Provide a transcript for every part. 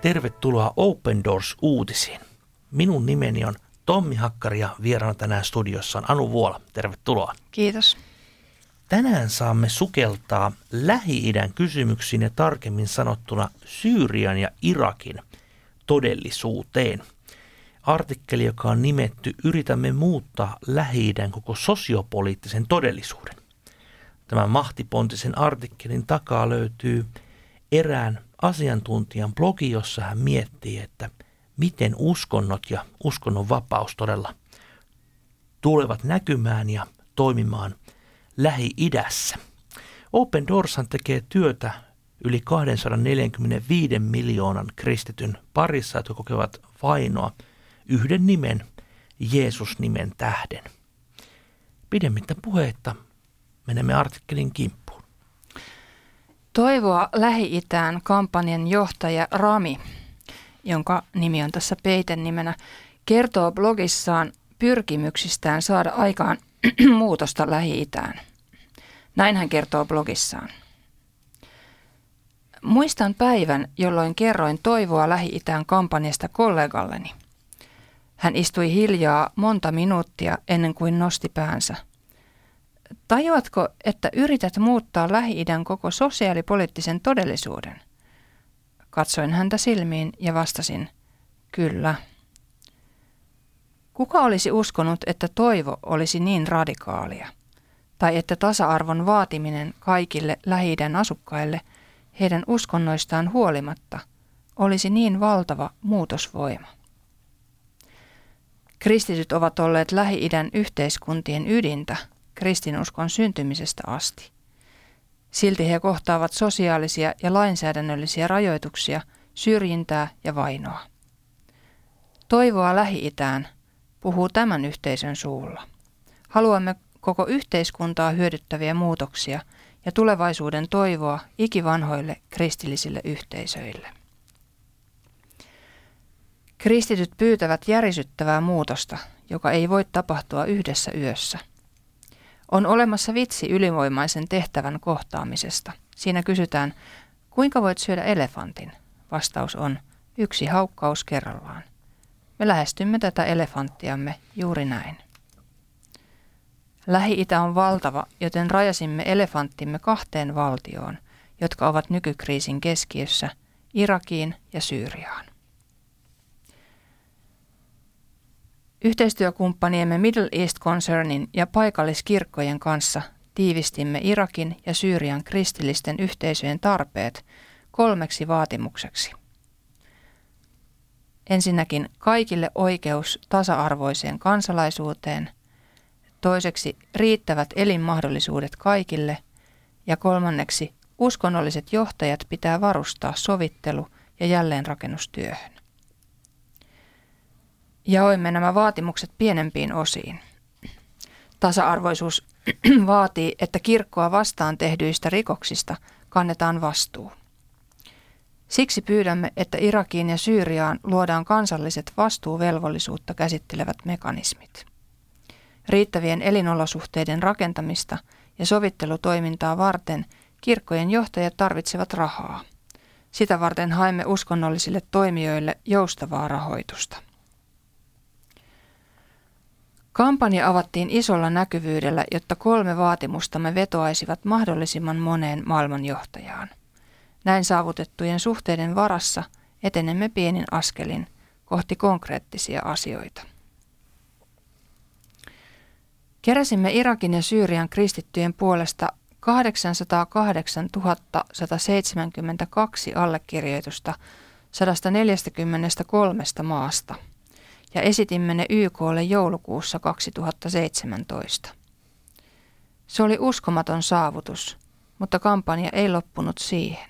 Tervetuloa Open Doors-uutisiin. Minun nimeni on Tommi Hakkari ja vieraana tänään studiossa on Anu Vuola. Tervetuloa. Kiitos. Tänään saamme sukeltaa Lähi-idän kysymyksiin ja tarkemmin sanottuna Syyrian ja Irakin todellisuuteen. Artikkeli, joka on nimetty Yritämme muuttaa Lähi-idän koko sosiopoliittisen todellisuuden. Tämän mahtipontisen artikkelin takaa löytyy erään asiantuntijan blogi, jossa hän miettii, että miten uskonnot ja uskonnonvapaus todella tulevat näkymään ja toimimaan Lähi-idässä. Open Doorshan tekee työtä yli 245 miljoonan kristityn parissa, jotka kokevat vainoa yhden nimen, Jeesus-nimen tähden. Pidemmittä puheitta menemme artikkelin kimppuun. Toivoa Lähi-itään kampanjan johtaja Rami, jonka nimi on tässä peitenimenä, kertoo blogissaan pyrkimyksistään saada aikaan muutosta Lähi-itään. Näin hän kertoo blogissaan. Muistan päivän, jolloin kerroin Toivoa Lähi-itään kampanjasta kollegalleni. Hän istui hiljaa monta minuuttia ennen kuin nosti päänsä. Tajuatko, että yrität muuttaa Lähi-idän koko sosiaalipoliittisen todellisuuden? Katsoin häntä silmiin ja vastasin, kyllä. Kuka olisi uskonut, että toivo olisi niin radikaalia? Tai että tasa-arvon vaatiminen kaikille Lähi-idän asukkaille heidän uskonnoistaan huolimatta olisi niin valtava muutosvoima? Kristityt ovat olleet Lähi-idän yhteiskuntien ydintä kristinuskon syntymisestä asti. Silti he kohtaavat sosiaalisia ja lainsäädännöllisiä rajoituksia, syrjintää ja vainoa. Toivoa Lähi-itään puhuu tämän yhteisön suulla. Haluamme koko yhteiskuntaa hyödyttäviä muutoksia ja tulevaisuuden toivoa ikivanhoille kristillisille yhteisöille. Kristityt pyytävät järisyttävää muutosta, joka ei voi tapahtua yhdessä yössä. On olemassa vitsi ylivoimaisen tehtävän kohtaamisesta. Siinä kysytään, kuinka voit syödä elefantin? Vastaus on, yksi haukkaus kerrallaan. Me lähestymme tätä elefanttiamme juuri näin. Lähi-itä on valtava, joten rajasimme elefanttimme kahteen valtioon, jotka ovat nykykriisin keskiössä, Irakiin ja Syyriaan. Yhteistyökumppaniemme Middle East Concernin ja paikalliskirkkojen kanssa tiivistimme Irakin ja Syyrian kristillisten yhteisöjen tarpeet 3 vaatimukseksi. Ensinnäkin kaikille oikeus tasa-arvoiseen kansalaisuuteen, toiseksi riittävät elinmahdollisuudet kaikille ja kolmanneksi uskonnolliset johtajat pitää varustaa sovittelu- ja jälleenrakennustyöhön. Jaoimme nämä vaatimukset pienempiin osiin. Tasa-arvoisuus vaatii, että kirkkoa vastaan tehdyistä rikoksista kannetaan vastuu. Siksi pyydämme, että Irakiin ja Syyriaan luodaan kansalliset vastuuvelvollisuutta käsittelevät mekanismit. Riittävien elinolosuhteiden rakentamista ja sovittelutoimintaa varten kirkkojen johtajat tarvitsevat rahaa. Sitä varten haemme uskonnollisille toimijoille joustavaa rahoitusta. Kampanja avattiin isolla näkyvyydellä, jotta 3 vaatimustamme vetoaisivat mahdollisimman moneen maailmanjohtajaan. Näin saavutettujen suhteiden varassa etenemme pienin askelin kohti konkreettisia asioita. Keräsimme Irakin ja Syyrian kristittyjen puolesta 808 172 allekirjoitusta 143 maasta. Ja esitimme ne YK:lle joulukuussa 2017. Se oli uskomaton saavutus, mutta kampanja ei loppunut siihen.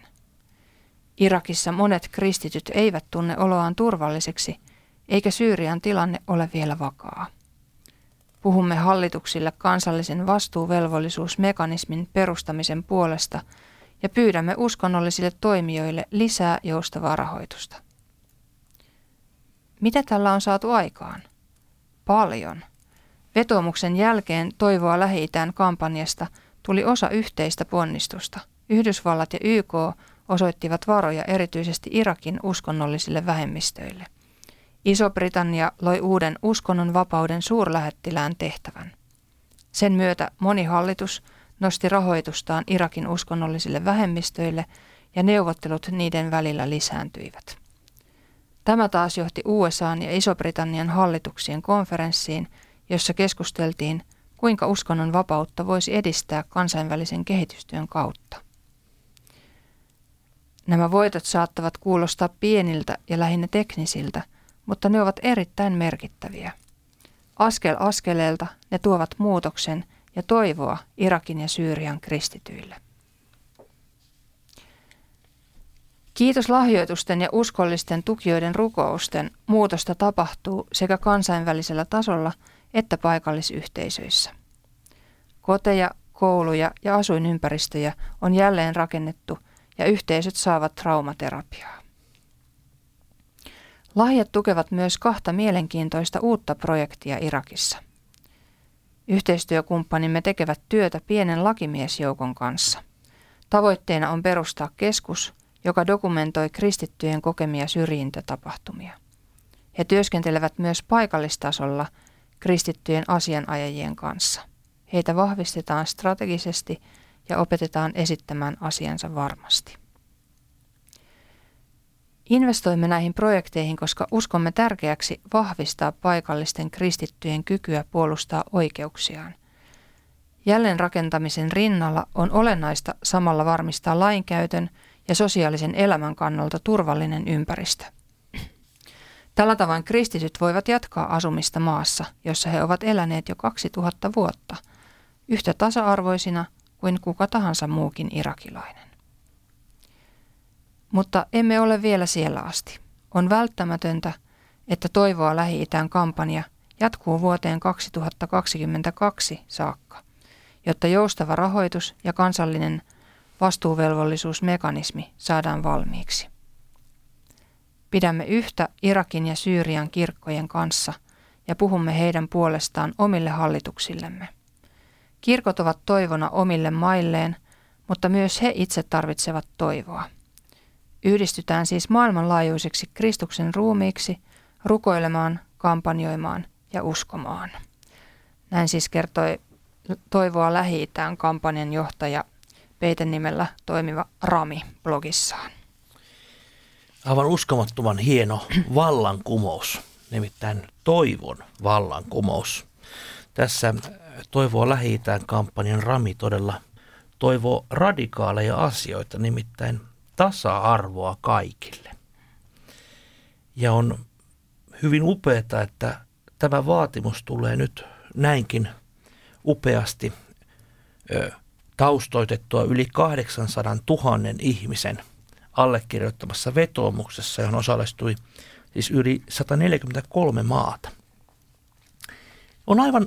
Irakissa monet kristityt eivät tunne oloaan turvalliseksi, eikä Syyrian tilanne ole vielä vakaa. Puhumme hallituksille kansallisen vastuuvelvollisuusmekanismin perustamisen puolesta ja pyydämme uskonnollisille toimijoille lisää joustavaa rahoitusta. Mitä tällä on saatu aikaan? Paljon. Vetoomuksen jälkeen Toivoa Lähi-itään kampanjasta tuli osa yhteistä ponnistusta. Yhdysvallat ja YK osoittivat varoja erityisesti Irakin uskonnollisille vähemmistöille. Iso-Britannia loi uuden uskonnonvapauden suurlähettilään tehtävän. Sen myötä moni hallitus nosti rahoitustaan Irakin uskonnollisille vähemmistöille ja neuvottelut niiden välillä lisääntyivät. Tämä taas johti USA:n ja Iso-Britannian hallituksien konferenssiin, jossa keskusteltiin, kuinka uskonnon vapautta voisi edistää kansainvälisen kehitystyön kautta. Nämä voitot saattavat kuulostaa pieniltä ja lähinnä teknisiltä, mutta ne ovat erittäin merkittäviä. Askel askeleelta ne tuovat muutoksen ja toivoa Irakin ja Syyrian kristityille. Kiitos lahjoitusten ja uskollisten tukijoiden rukousten muutosta tapahtuu sekä kansainvälisellä tasolla että paikallisyhteisöissä. Koteja, kouluja ja asuinympäristöjä on jälleen rakennettu ja yhteisöt saavat traumaterapiaa. Lahjat tukevat myös kahta mielenkiintoista uutta projektia Irakissa. Yhteistyökumppanimme tekevät työtä pienen lakimiesjoukon kanssa. Tavoitteena on perustaa keskus, joka dokumentoi kristittyjen kokemia syrjintätapahtumia. He työskentelevät myös paikallistasolla kristittyjen asianajajien kanssa. Heitä vahvistetaan strategisesti ja opetetaan esittämään asiansa varmasti. Investoimme näihin projekteihin, koska uskomme tärkeäksi vahvistaa paikallisten kristittyjen kykyä puolustaa oikeuksiaan. Jälleenrakentamisen rinnalla on olennaista samalla varmistaa lainkäytön ja sosiaalisen elämän kannalta turvallinen ympäristö. Tällä tavoin kristityt voivat jatkaa asumista maassa, jossa he ovat eläneet jo 2000 vuotta, yhtä tasa-arvoisina kuin kuka tahansa muukin irakilainen. Mutta emme ole vielä siellä asti. On välttämätöntä, että Toivoa Lähi-Itään kampanja jatkuu vuoteen 2022 saakka, jotta joustava rahoitus ja kansallinen vastuuvelvollisuusmekanismi saadaan valmiiksi. Pidämme yhtä Irakin ja Syyrian kirkkojen kanssa ja puhumme heidän puolestaan omille hallituksillemme. Kirkot ovat toivona omille mailleen, mutta myös he itse tarvitsevat toivoa. Yhdistytään siis maailmanlaajuiseksi Kristuksen ruumiiksi, rukoilemaan, kampanjoimaan ja uskomaan. Näin siis kertoi Toivoa Lähi-Itään kampanjan johtaja, peitenimellä toimiva Rami blogissaan. Aivan uskomattoman hieno vallankumous, nimittäin toivon vallankumous. Tässä Toivoa Lähi-Itään kampanjan Rami todella toivoo radikaaleja asioita, nimittäin tasa-arvoa kaikille. Ja on hyvin upeata, että tämä vaatimus tulee nyt näinkin upeasti taustoitettua yli 800 000 ihmisen allekirjoittamassa vetoomuksessa, johon osallistui siis yli 143 maata. On aivan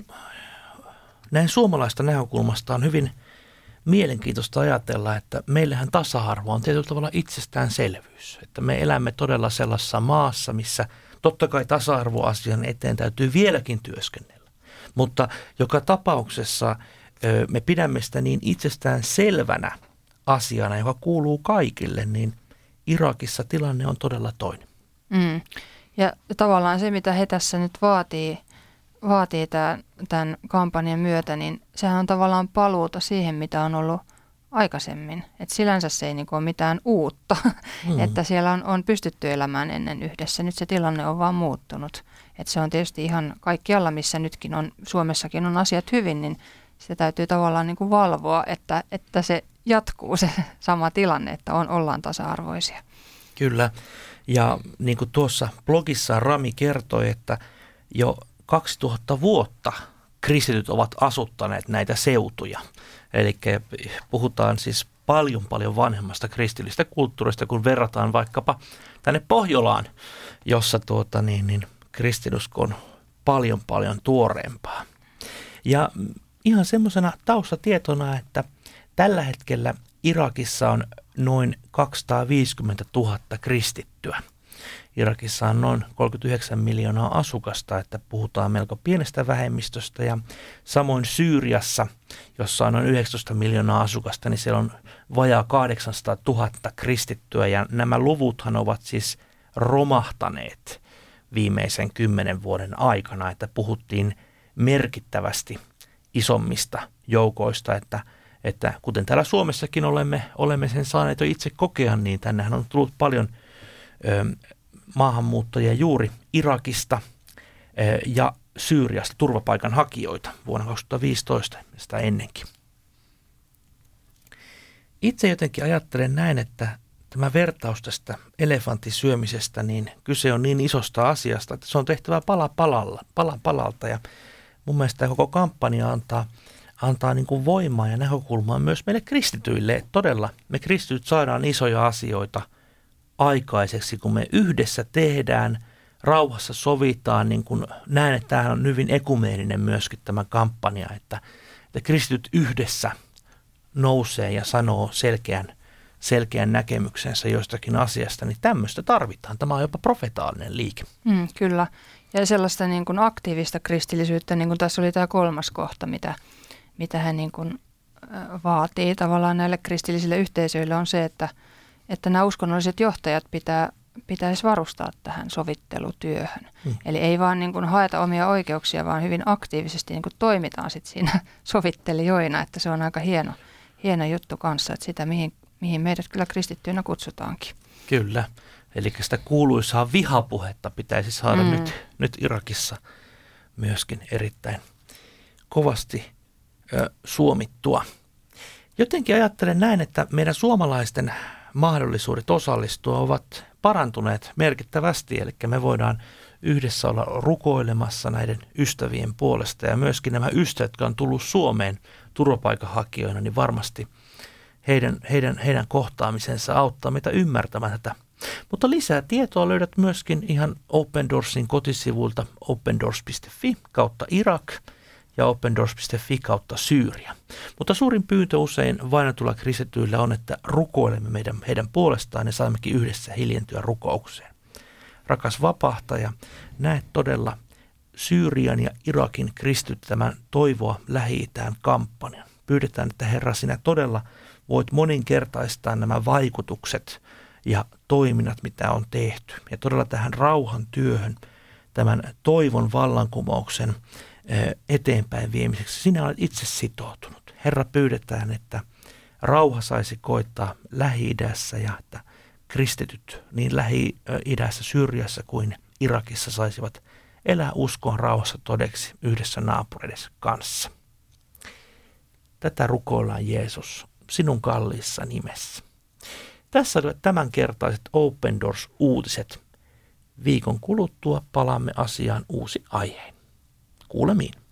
näin suomalaista näkökulmasta on hyvin mielenkiintoista ajatella, että meillähän tasa-arvo on tietyllä tavalla itsestäänselvyys. Että me elämme todella sellaisessa maassa, missä totta kai tasa-arvoasian eteen täytyy vieläkin työskennellä. Mutta joka tapauksessa me pidämme sitä niin itsestään selvänä asiana, joka kuuluu kaikille, niin Irakissa tilanne on todella toinen. Ja tavallaan se, mitä he tässä nyt vaatii tämän kampanjan myötä, niin sehän on tavallaan paluuta siihen, mitä on ollut aikaisemmin. Et sillänsä se ei ole mitään uutta, että siellä on pystytty elämään ennen yhdessä. Nyt se tilanne on vaan muuttunut. Et se on tietysti ihan kaikkialla, missä nytkin on, Suomessakin on asiat hyvin, niin sitä täytyy tavallaan niin kuin valvoa, että se jatkuu se sama tilanne, että ollaan tasa-arvoisia. Kyllä, ja niin kuin tuossa blogissa Rami kertoi, että jo 2000 vuotta kristityt ovat asuttaneet näitä seutuja. Eli puhutaan siis paljon vanhemmasta kristillistä kulttuurista, kun verrataan vaikkapa tänne Pohjolaan, jossa kristinusko on paljon tuoreempaa. Ja ihan semmoisena taustatietona, että tällä hetkellä Irakissa on noin 250 000 kristittyä. Irakissa on noin 39 miljoonaa asukasta, että puhutaan melko pienestä vähemmistöstä. Ja samoin Syyriassa, jossa on noin 19 miljoonaa asukasta, niin siellä on vajaa 800 000 kristittyä. Ja nämä luvuthan ovat siis romahtaneet viimeisen 10 vuoden aikana, että puhuttiin merkittävästi isommista joukoista, että kuten täällä Suomessakin olemme sen saaneet jo itse kokea, niin tännehän on tullut paljon maahanmuuttajia juuri Irakista ja Syyriasta, turvapaikanhakijoita vuonna 2015 ja sitä ennenkin. Itse jotenkin ajattelen näin, että tämä vertaus tästä elefanttisyömisestä, niin kyse on niin isosta asiasta, että se on tehtävä pala palalta ja mun mielestä koko kampanja antaa niin kuin voimaa ja näkökulmaa myös meille kristityille. Että todella me kristityt saadaan isoja asioita aikaiseksi, kun me yhdessä tehdään, rauhassa sovitaan. Niin kuin näen, että tämä on hyvin ekumeeninen myöskin tämä kampanja, että kristityt yhdessä nousee ja sanoo selkeän näkemyksensä jostakin asiasta, niin tämmöistä tarvitaan. Tämä on jopa profetaalinen liike. Kyllä. Ja sellaista niin kuin aktiivista kristillisyyttä, niin kuin tässä oli tämä 3. kohta, mitä hän niin kuin vaatii tavallaan näille kristillisille yhteisöille, on se, että nämä uskonnolliset johtajat pitäisi varustaa tähän sovittelutyöhön. Eli ei vaan niin kuin haeta omia oikeuksia, vaan hyvin aktiivisesti niin kuin toimitaan sit siinä sovittelijoina, että se on aika hieno juttu kanssa, että sitä mihin meidät kyllä kristittyinä kutsutaankin. Kyllä. Eli sitä kuuluisaa vihapuhetta pitäisi saada nyt Irakissa myöskin erittäin kovasti suomittua. Jotenkin ajattelen näin, että meidän suomalaisten mahdollisuudet osallistua ovat parantuneet merkittävästi. Eli me voidaan yhdessä olla rukoilemassa näiden ystävien puolesta. Ja myöskin nämä ystävät, jotka on tullut Suomeen turvapaikanhakijoina, niin varmasti heidän kohtaamisensa auttaa meitä ymmärtämään tätä. Mutta lisää tietoa löydät myöskin ihan Open Doorsin kotisivuilta opendoors.fi kautta Irak ja opendoors.fi kautta Syyria. Mutta suurin pyyntö usein vainotulla kristityillä on, että rukoilemme heidän puolestaan ja saammekin yhdessä hiljentyä rukoukseen. Rakas vapahtaja, näet todella Syyrian ja Irakin kristityt tämän Toivoa Lähi-Itään kampanjan. Pyydetään, että Herra, sinä todella voit moninkertaistaa nämä vaikutukset ja toiminnat, mitä on tehty. Ja todella tähän rauhan työhön, tämän toivon vallankumouksen eteenpäin viemiseksi, sinä olet itse sitoutunut. Herra, pyydetään, että rauha saisi koittaa Lähi-idässä ja että kristityt niin Lähi-idässä, Syyriassa kuin Irakissa saisivat elää uskon rauhassa todeksi yhdessä naapureidensa kanssa. Tätä rukoillaan, Jeesus, sinun kalliissa nimessä. Tässä olivat tämänkertaiset Open Doors-uutiset. Viikon kuluttua palaamme asiaan uusi aiheen. Kuulemiin.